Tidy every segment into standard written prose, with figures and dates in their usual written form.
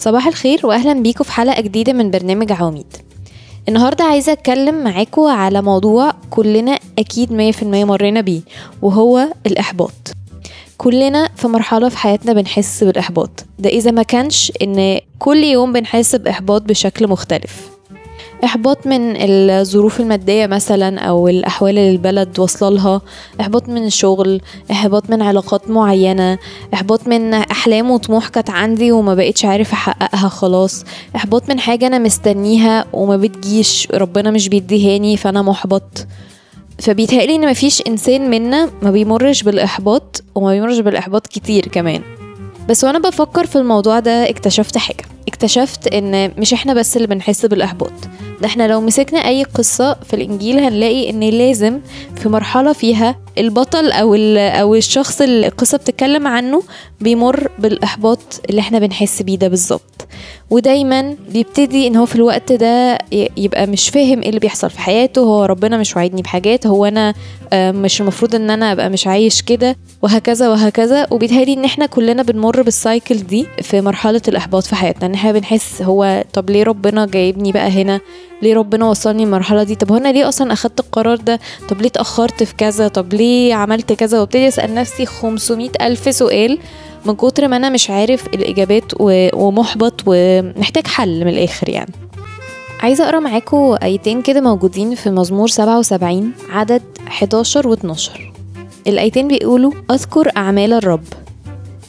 صباح الخير واهلا بيكم في حلقه جديده من برنامج عواميد. النهارده عايزه اتكلم معاكم على موضوع كلنا اكيد 100% مرينا بيه، وهو الاحباط. كلنا في مرحله في حياتنا بنحس بالاحباط ده، اذا ما كانش ان كل يوم بنحس باحباط بشكل مختلف. احباط من الظروف الماديه مثلا، او الاحوال اللي البلد واصله لها، احباط من الشغل، احباط من علاقات معينه، احباط من احلام وطموح كانت عندي وما بقتش عارف احققها خلاص، احباط من حاجه انا مستنيها وما بتجيش، ربنا مش بيديهاني فانا محبط. فبيتهيألي ان مفيش انسان منا ما بيمرش بالاحباط، وما بيمرش بالاحباط كتير كمان. بس وانا بفكر في الموضوع ده اكتشفت ان مش احنا بس اللي بنحس بالاحباط ده، احنا لو مسكنا اي قصة في الانجيل هنلاقي ان لازم في مرحلة فيها البطل او الشخص اللي القصة بتتكلم عنه بيمر بالاحباط اللي احنا بنحس بيه ده بالظبط. ودايما بيبتدي ان هو في الوقت ده يبقى مش فاهم ايه اللي بيحصل في حياته، هو ربنا مش وعدني بحاجات، هو انا مش المفروض ان انا ابقى مش عايش كده، وهكذا وهكذا. وبيتهيألي ان احنا كلنا بنمر بالسايكل دي في مرحلة الاحباط في حياتنا، ان احنا بنحس هو طب ليه ربنا جايبني بقى هنا، ليه ربنا وصلني المرحلة دي، طب هنا ليه اصلا اخدت القرار ده، طب ليه تأخرت في كذا، طب ليه عملت كذا. وابتدي اسأل نفسي 500,000 سؤال من كتر ما انا مش عارف الاجابات ومحبط ومحتاج حل من الاخر. يعني عايزه اقرا معاكم ايتين كده موجودين في مزمور 77 عدد 11 و12. الايتين بيقولوا: اذكر اعمال الرب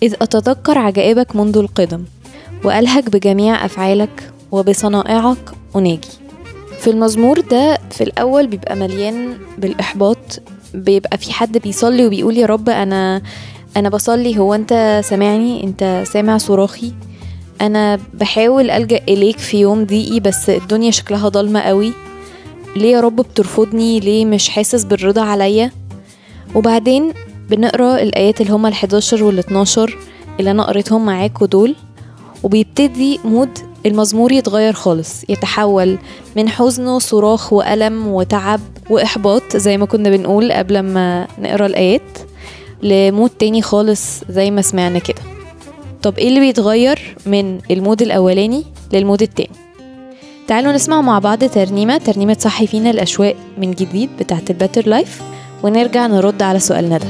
اذ اتذكر عجائبك منذ القدم، والهك بجميع افعالك وبصنائعك اناجي. في المزمور ده في الاول بيبقى مليان بالاحباط، بيبقى في حد بيصلي وبيقول يا رب انا بصلي، هو انت سامعني؟ انت سامع صراخي؟ انا بحاول ألجأ اليك في يوم ضيقي بس الدنيا شكلها ضلمه قوي، ليه يا رب بترفضني؟ ليه مش حاسس بالرضا عليا؟ وبعدين بنقرا الايات اللي هما ال11 وال12 اللي انا قريتهم معاكم دول، وبيبتدي مود المزمور يتغير خالص، يتحول من حزن صراخ وألم وتعب وإحباط زي ما كنا بنقول قبل ما نقرأ الآيات لمود تاني خالص زي ما سمعنا كده. طب إيه اللي بيتغير من المود الأولاني للمود التاني؟ تعالوا نسمع مع بعض ترنيمة صحي فينا الأشواق من جديد بتاعت الباتر لايف، ونرجع نرد على سؤالنا ده.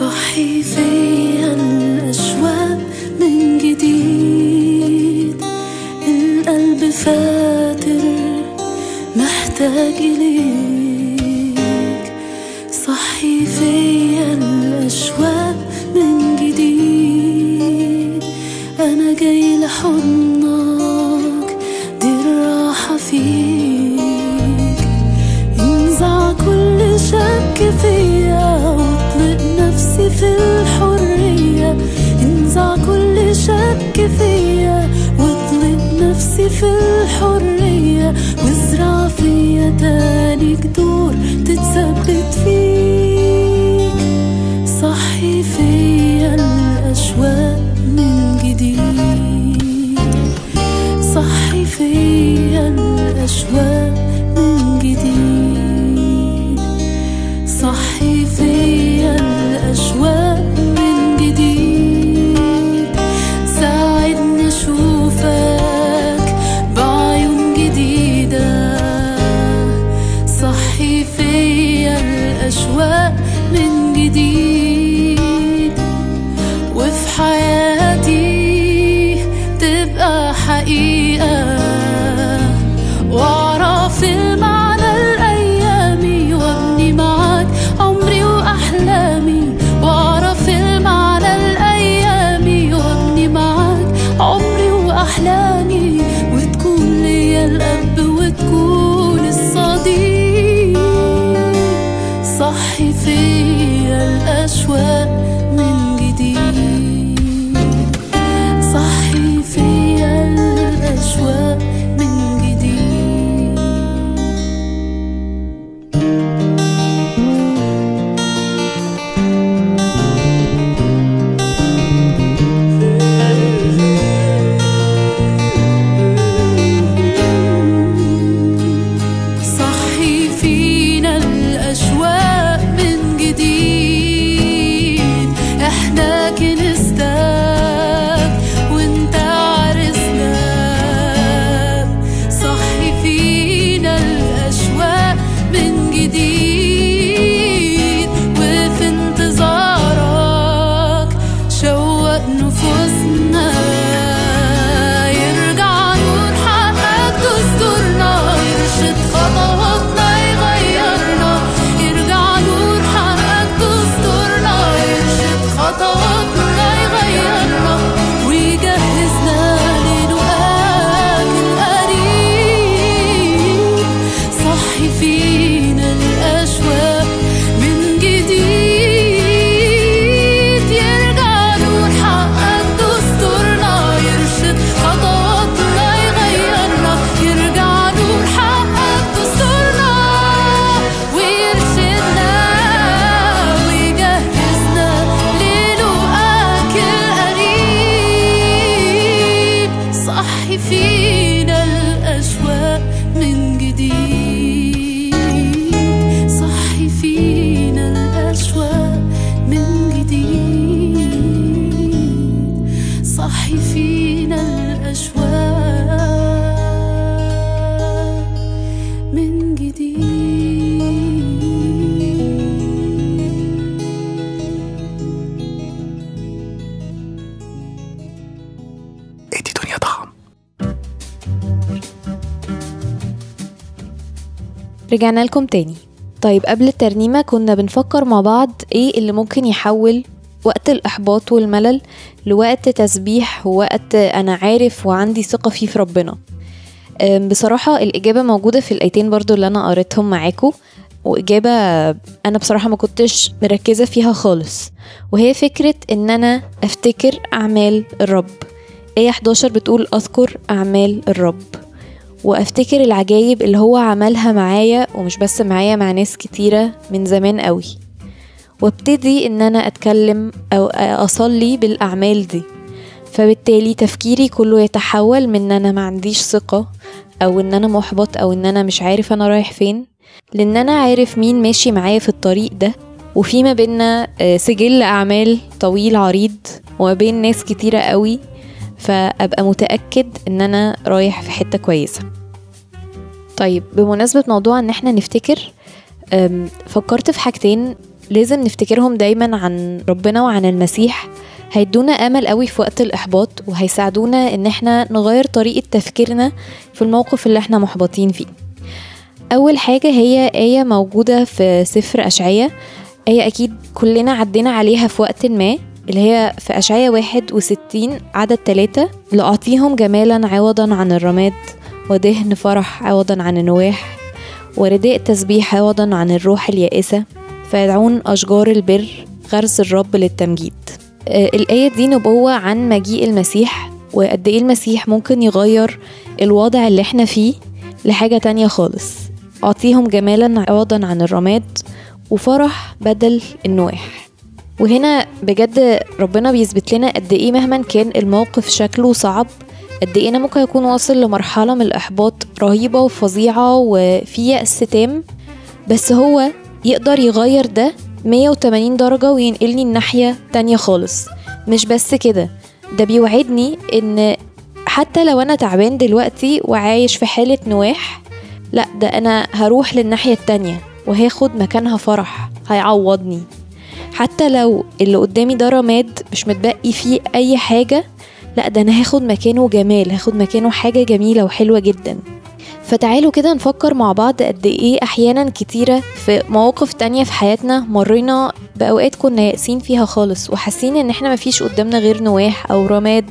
صحي فيا الأشواق من جديد، القلب فاتر محتاج إليك. صحي فيا الأشواق من جديد، أنا جاي لحضنك دي الراحة فيك. انزع كل شك فيا، نفسي في الحرية. انزع كل شك فيا واطلب نفسي في الحرية، وازرع فيا تاني جذور تتثبت فيك. صحي فيا الأشواق من جديد، صحي فيا الأشواق من جديد، صحي فيا أشواق من جديد. ساعدني أشوفك بعيون جديدة. صحي رجعنا لكم تاني. طيب قبل الترنيمة كنا بنفكر مع بعض ايه اللي ممكن يحول وقت الإحباط والملل لوقت تسبيح ووقت أنا عارف وعندي ثقة فيه في ربنا. بصراحة الإجابة موجودة في الآيتين برضو اللي أنا قريتهم معاكم، وإجابة أنا بصراحة ما كنتش مركزة فيها خالص، وهي فكرة إن أنا أفتكر أعمال الرب. آية 11 بتقول أذكر أعمال الرب وأفتكر العجايب اللي هو عملها معايا، ومش بس معايا، مع ناس كتيرة من زمان قوي، وابتدي إن أنا أتكلم أو أصلي بالأعمال دي. فبالتالي تفكيري كله يتحول من إن أنا ما عنديش ثقة أو إن أنا محبط أو إن أنا مش عارف أنا رايح فين، لأن أنا عارف مين ماشي معايا في الطريق ده، وفي ما بيننا سجل أعمال طويل عريض وما بين ناس كتيرة قوي، فأبقى متأكد إن أنا رايح في حتة كويسة. طيب بمناسبة موضوع إن إحنا نفتكر، فكرت في حاجتين لازم نفتكرهم دايما عن ربنا وعن المسيح، هيدونا امل قوي في وقت الاحباط، وهيساعدونا ان احنا نغير طريقه تفكيرنا في الموقف اللي احنا محبطين فيه. اول حاجه هي ايه موجوده في سفر اشعياء، ايه اكيد كلنا عدينا عليها في وقت ما، اللي هي في اشعياء 61 عدد 3، لاعطيهم جمالا عوضا عن الرماد، ودهن فرح عوضا عن النواح، ورداء تسبيح عوضا عن الروح اليائسه، فيدعون أشجار البر غرس الرب للتمجيد. الآية دي نبوة عن مجيء المسيح، وقد إيه المسيح ممكن يغير الوضع اللي احنا فيه لحاجة تانية خالص. أعطيهم جمالا عوضا عن الرماد وفرح بدل النواح. وهنا بجد ربنا بيثبت لنا قد إيه مهما كان الموقف شكله صعب، قد إيه أنا ممكن يكون واصل لمرحلة من الإحباط رهيبة وفظيعة وفي يأس تام، بس هو يقدر يغير ده 180 درجة وينقلني الناحية تانية خالص. مش بس كده، ده بيوعدني ان حتى لو انا تعبان دلوقتي وعايش في حالة نواح، لا ده انا هروح للناحية التانية وهاخد مكانها فرح هيعوضني. حتى لو اللي قدامي ده رماد مش متبقي فيه اي حاجة، لا ده انا هاخد مكانه جمال، هاخد مكانه حاجة جميلة وحلوة جدا. فتعالوا كده نفكر مع بعض قد ايه احيانا كتيرة في مواقف تانية في حياتنا مرينا بأوقات كنا يأسين فيها خالص وحاسين ان احنا مفيش قدامنا غير نواح او رماد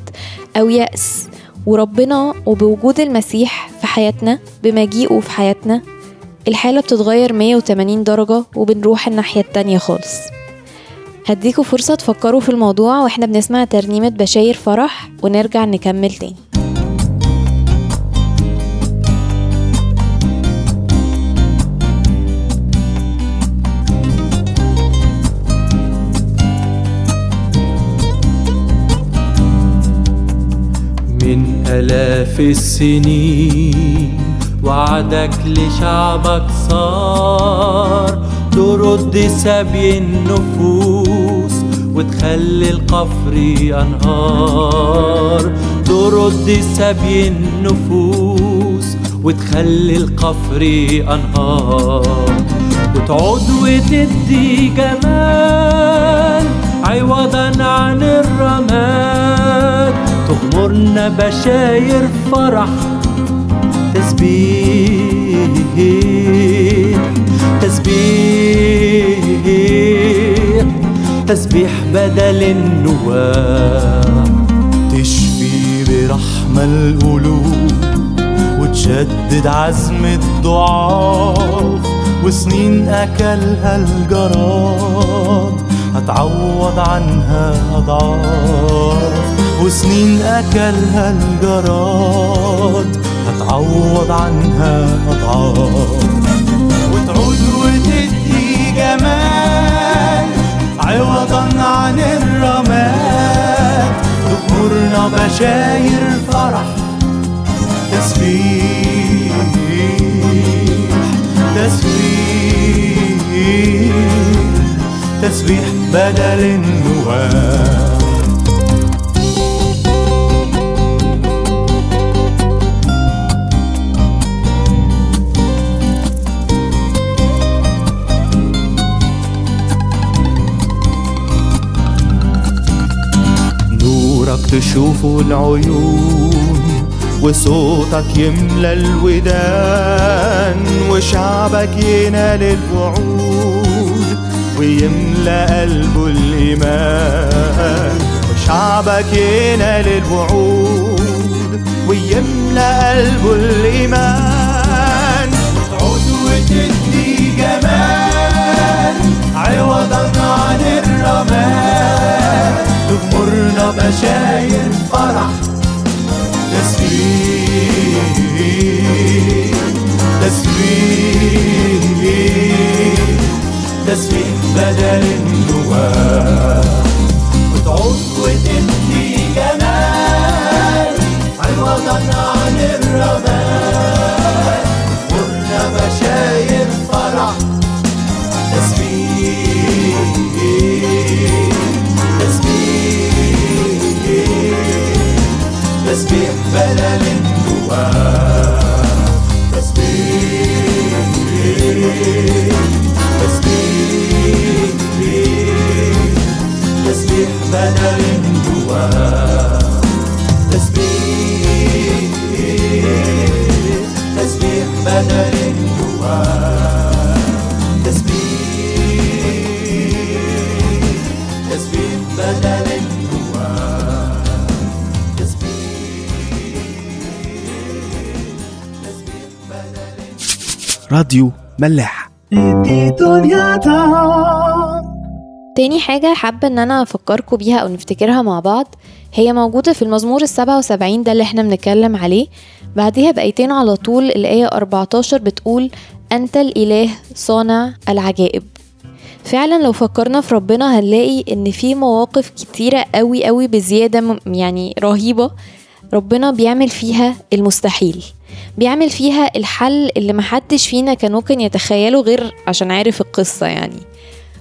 او يأس، وربنا وبوجود المسيح في حياتنا بمجيئه في حياتنا الحالة بتتغير 180 درجة وبنروح الناحية التانية خالص. هديكوا فرصة تفكروا في الموضوع واحنا بنسمع ترنيمة بشاير فرح، ونرجع نكمل تاني. من آلاف السنين وعدك لشعبك صار ترد سبي النفوس وتخلي القفر أنهار، ترد سبي النفوس وتخلي القفر أنهار، وتعود وتدي جمال عوضا عن الرماد، تغمرنا بشاير فرح تسبيح تسبيح تسبيح بدل النواح، تشفي برحمة القلوب وتشدد عزم الضعاف، وسنين أكلها الجراد هتعوض عنها أضعاف، وسنين أكلها الجراد هتعوض عنها أضعاف، وتعود وتدي جمال عوضا عن الرماد، تغمرنا بشاير فرح تسبيح تسبيح تسبيح بدل النواح. تشوفوا العيون وصوتك يملى الودان وشعبك ينال الوعود ويملى قلبه الإيمان وشعبك ينال الوعود ويملى قلبه الإيمان وتعود وتدي جمال عوضا عن الرمال تغمرنا بشاير فرح تسبيح تسبيح تسبيح بدل النواة وتعود وتبني جمال عوضا عن الرمال قلنا بشاير فرح تسبيح تسبيح تسبيح بدل الدواء تسبيح تسبيح تسبيح بدل الدواء تسبيح تسبيح بدل الدواء تسبيح تسبيح بدل راديو ملاح. تاني حاجة حابة ان انا افكركم بيها او نفتكرها مع بعض، هي موجودة في المزمور 77 ده اللي احنا بنتكلم عليه، بعديها بقيتين على طول الآية 14 بتقول انت الاله صانع العجائب. فعلا لو فكرنا في ربنا هنلاقي ان في مواقف كتيرة قوي قوي بزيادة يعني رهيبة ربنا بيعمل فيها المستحيل، بيعمل فيها الحل اللي محدش فينا كان ممكن يتخيله غير عشان عارف القصة. يعني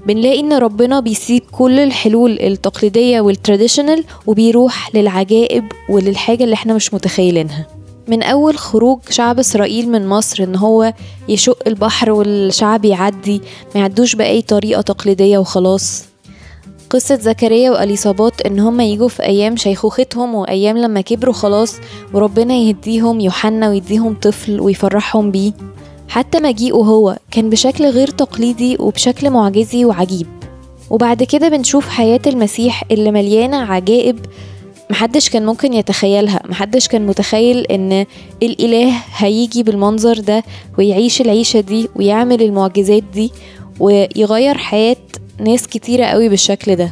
بنلاقي ان ربنا بيسيب كل الحلول التقليدية والتراديشنال وبيروح للعجائب وللحاجة اللي احنا مش متخيلينها. من اول خروج شعب اسرائيل من مصر ان هو يشق البحر والشعب يعدي، ما يعدوش بأي طريقة تقليدية وخلاص. قصة زكريا وأليصابات ان هم يجوا في ايام شيخوختهم وايام لما كبروا خلاص وربنا يهديهم يوحنا ويديهم طفل ويفرحهم بيه. حتى مجيئه هو كان بشكل غير تقليدي وبشكل معجزي وعجيب. وبعد كده بنشوف حياة المسيح اللي مليانة عجائب محدش كان ممكن يتخيلها، محدش كان متخيل ان الإله هيجي بالمنظر ده ويعيش العيشة دي ويعمل المعجزات دي ويغير حياة ناس كتيرة قوي بالشكل ده.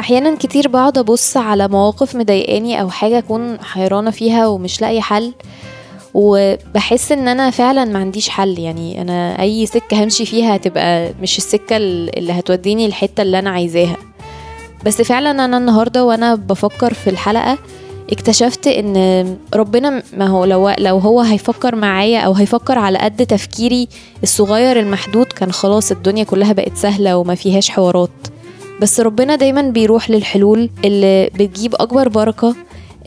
احيانا كتير بقعد ابص على مواقف مضايقاني او حاجة اكون حيرانة فيها ومش لاقي حل، وبحس ان انا فعلا ما عنديش حل. يعني انا اي سكة همشي فيها هتبقى مش السكة اللي هتوديني الحتة اللي انا عايزاها. بس فعلا انا النهاردة وانا بفكر في الحلقة اكتشفت ان ربنا ما هو لو هو هيفكر معايا او هيفكر على قد تفكيري الصغير المحدود كان خلاص الدنيا كلها بقت سهلة وما فيهاش حوارات. بس ربنا دايما بيروح للحلول اللي بتجيب اكبر بركة،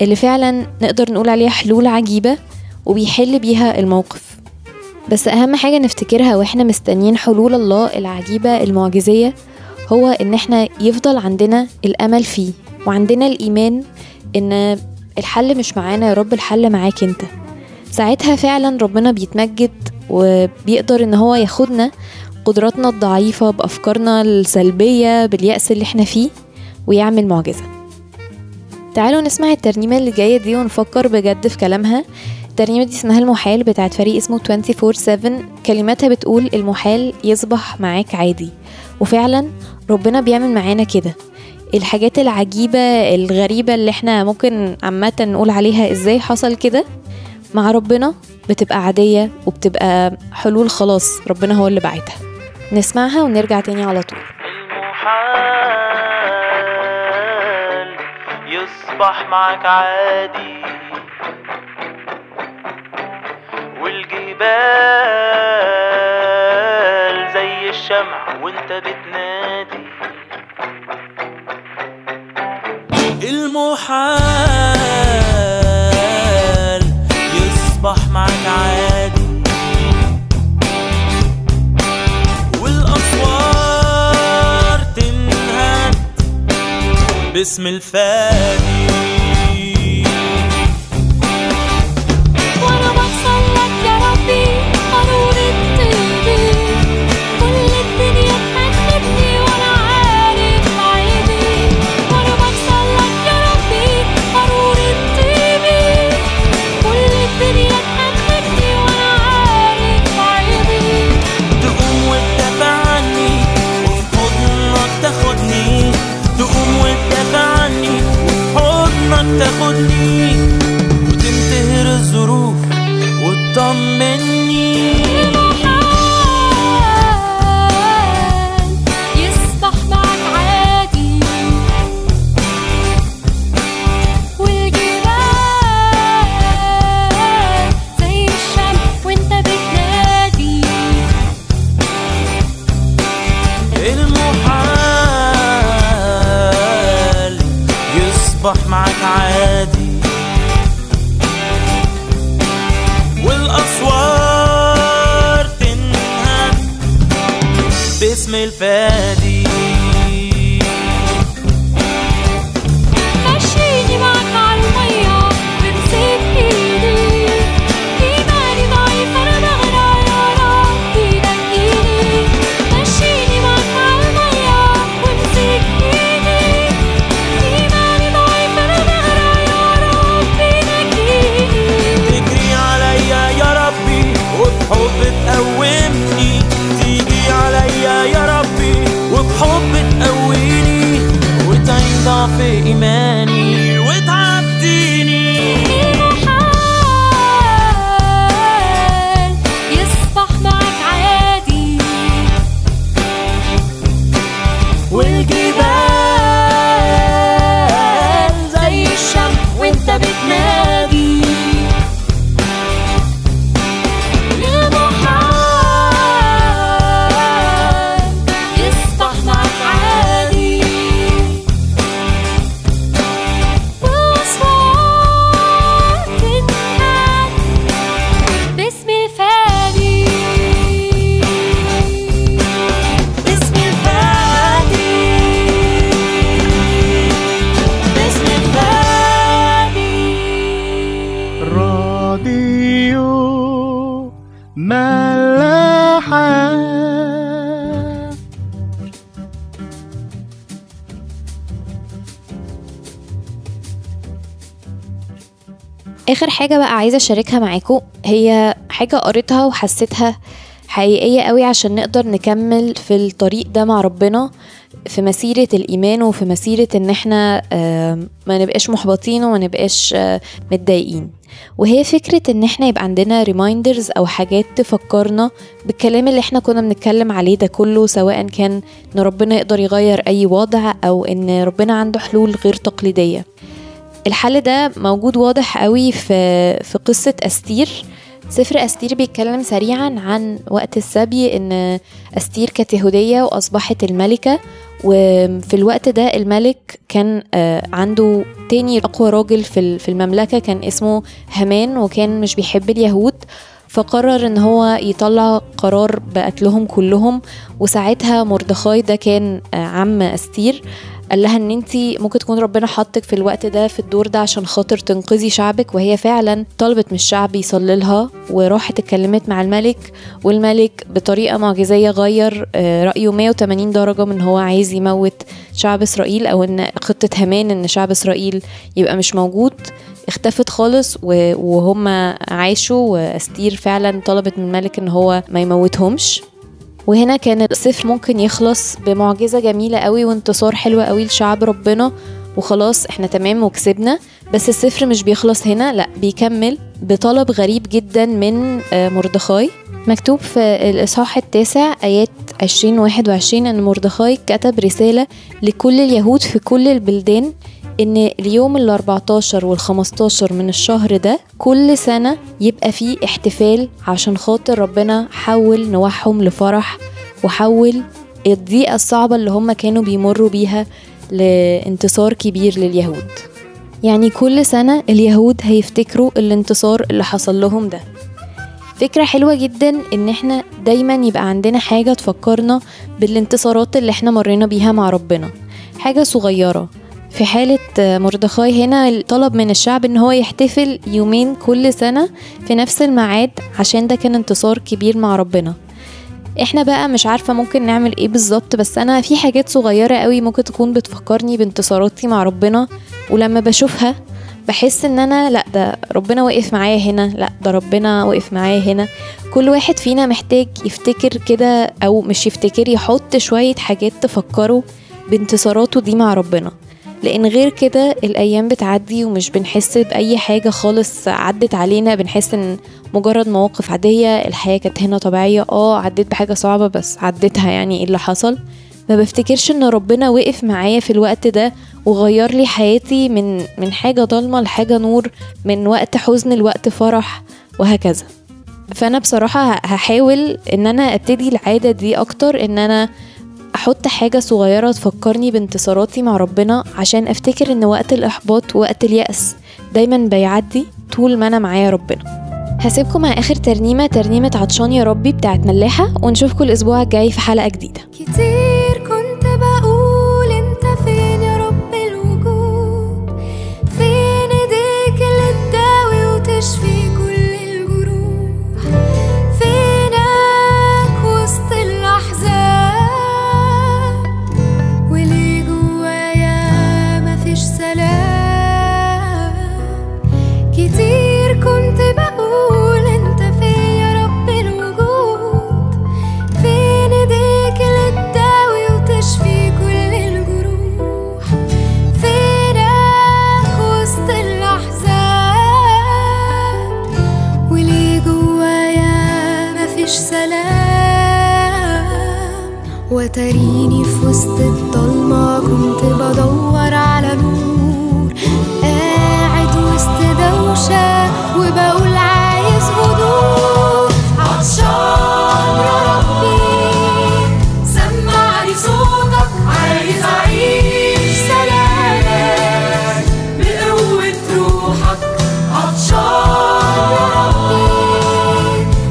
اللي فعلا نقدر نقول عليها حلول عجيبة وبيحل بيها الموقف. بس اهم حاجة نفتكرها واحنا مستنيين حلول الله العجيبة المعجزية هو ان احنا يفضل عندنا الامل فيه وعندنا الايمان ان الحل مش معانا يا رب، الحل معاك انت. ساعتها فعلا ربنا بيتمجد وبيقدر ان هو ياخدنا قدراتنا الضعيفة بأفكارنا السلبية باليأس اللي احنا فيه ويعمل معجزة. تعالوا نسمع الترنيمة اللي جاية دي ونفكر بجد في كلامها. الترنيمة دي اسمها المحال بتاعت فريق اسمه 24/7. كلماتها بتقول المحال يصبح معاك عادي، وفعلا ربنا بيعمل معانا كده الحاجات العجيبة الغريبة اللي احنا ممكن عامة نقول عليها ازاي حصل كده، مع ربنا بتبقى عادية وبتبقى حلول خلاص ربنا هو اللي بعتها. نسمعها ونرجع تاني على طول. المحال يصبح معك عادي والجبال زي الشمع وانت بتنادي المحال يصبح معك عادي والأسوار تنهد باسم الفادي اصبح معك عادي، والاسوار تنهى باسم الفادي. مشيني معك على الميه بمسك ايدي، ايماني ضعيف انا بغرق يا ربي نجيني. مشيني معك على الميه وامسك ايدي، ايماني ضعيف انا بغرق يا ربي نجيني. تجري عليا يا ربي وبحب تقومني، تيجي عليا يا ربي وبحب تقويني، وتعين ضعف إيماني آخر حاجة بقى عايزة أشاركها معاكم، هي حاجة قريتها وحسيتها حقيقية قوي عشان نقدر نكمل في الطريق ده مع ربنا، في مسيرة الإيمان وفي مسيرة إن احنا ما نبقاش محبطين وما نبقاش متضايقين. وهي فكرة إن احنا يبقى عندنا reminders أو حاجات تفكرنا بالكلام اللي احنا كنا بنتكلم عليه ده كله، سواء كان إن ربنا يقدر يغير أي وضع أو إن ربنا عنده حلول غير تقليدية. الحل ده موجود واضح قوي في قصة أستير. سفر أستير بيتكلم سريعا عن وقت السبي، إن أستير كانت يهودية وأصبحت الملكة، وفي الوقت ده الملك كان عنده تاني أقوى راجل في المملكة كان اسمه هامان، وكان مش بيحب اليهود، فقرر إن هو يطلع قرار بقتلهم كلهم. وساعتها مردخاي ده كان عم أستير، قال لها ان انتي ممكن تكون ربنا حطك في الوقت ده في الدور ده عشان خاطر تنقذي شعبك، وهي فعلا طلبت من الشعب يصلي لها وراحت اتكلمت مع الملك، والملك بطريقه معجزيه غير رايه 180 درجه من هو عايز يموت شعب اسرائيل، او ان خطه هامان ان شعب اسرائيل يبقى مش موجود اختفت خالص، وهم عاشوا، واستير فعلا طلبت من الملك ان هو ما يموتهمش. وهنا كان السفر ممكن يخلص بمعجزة جميلة قوي وانتصار حلو قوي لشعب ربنا، وخلاص احنا تمام وكسبنا. بس السفر مش بيخلص هنا، لا بيكمل بطلب غريب جدا من مردخاي، مكتوب في الإصحاح 9 آيات 20-21 أن مردخاي كتب رسالة لكل اليهود في كل البلدان إن اليوم 14 وال15 من الشهر ده كل سنة يبقى فيه احتفال عشان خاطر ربنا حول نوحهم لفرح، وحول الضيقة الصعبة اللي هم كانوا بيمروا بيها لانتصار كبير لليهود. يعني كل سنة اليهود هيفتكروا الانتصار اللي حصل لهم ده. فكرة حلوة جدا إن احنا دايما يبقى عندنا حاجة تفكرنا بالانتصارات اللي احنا مرينا بيها مع ربنا، حاجة صغيرة. في حالة مردخاي هنا طلب من الشعب ان هو يحتفل يومين كل سنة في نفس الميعاد عشان ده كان انتصار كبير مع ربنا. احنا بقى مش عارفة ممكن نعمل ايه بالظبط، بس انا في حاجات صغيرة قوي ممكن تكون بتفكرني بانتصاراتي مع ربنا، ولما بشوفها بحس ان انا لا ده ربنا وقف معايا هنا، لا ده ربنا وقف معايا هنا. كل واحد فينا محتاج يفتكر كده، او مش يفتكر، يحط شوية حاجات تفكره بانتصاراته دي مع ربنا، لأن غير كده الأيام بتعدي ومش بنحس بأي حاجة خالص عدت علينا، بنحس إن مجرد مواقف عادية، الحياة كانت هنا طبيعية، عدت بحاجة صعبة بس عدتها، يعني إيه اللي حصل. ما بفتكرش إن ربنا وقف معايا في الوقت ده وغير لي حياتي من حاجة ضلمة لحاجة نور، من وقت حزن لوقت فرح وهكذا. فأنا بصراحة هحاول إن أنا أبتدي العادة دي أكتر، إن أنا بحط حاجة صغيرة تفكرني بانتصاراتي مع ربنا عشان أفتكر إن وقت الإحباط ووقت اليأس دايما بيعدي طول ما أنا معايا ربنا. هسيبكم مع آخر ترنيمة عطشان يا ربي بتاعت ملاحة، ونشوفكم الأسبوع الجاي في حلقة جديدة. كتير كنت بقول انت فين يا رب الوجود، فين ايديك اللي تداوي وتشفي كل الجروح، فينك وسط الأحزان وليه جوايا مفيش سلام. كتير كنت بقول انت فين يا رب الوجود، فين ايديك اللي تداوي وتشفي كل الجروح، فينك وسط الأحزان وليه جوايا مفيش سلام. وتريني في وسط الضلمة كنت بدور على نور، قاعد وسط دوشة وبقول عايز هدوء. عطشان يا ربي سمعني صوتك، عايز اعيش سلامك من قوة روحك. عطشان يا ربي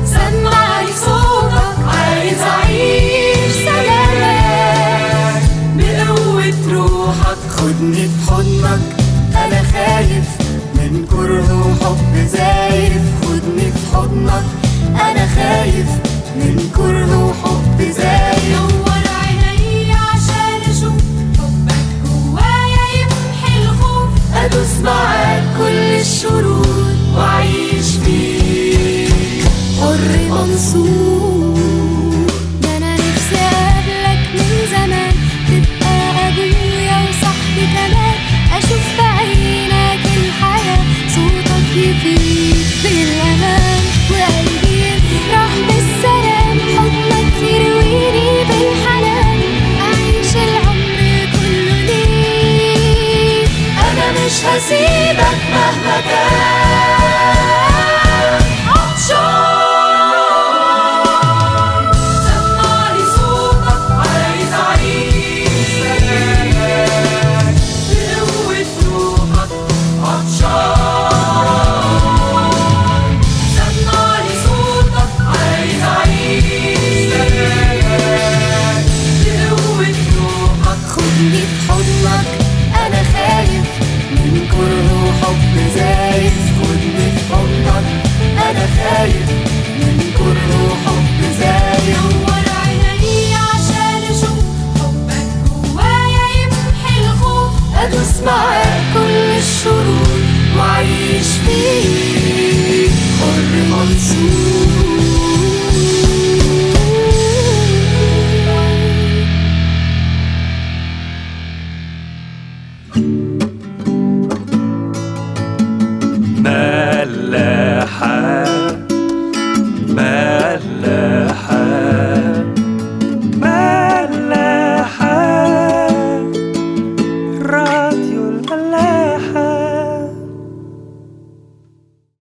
سمعني صوتك، عايز اعيش سلامك من قوة روحك. خدني في حضنك انا خايف من كره وحب زايف، خدني في حضنك أنا خايف من كره وحب زايف. نور عيني عشان أشوف حبك جوايا يمحي الخوف، أدوس معاك كل الشرور وأعيش فيك حر منصور. ده أنا نفسي أقابلك من زمان، تبقى أبويا وصاحبي كمان، أشوف بعينك الحياة، صوتك يفيد بالأمان وقلبي يفرح بالسلام، حضنك يرويني بالحنان، أعيش العمر كله ليك. أنا مش هسيبك مهما كان. عطشان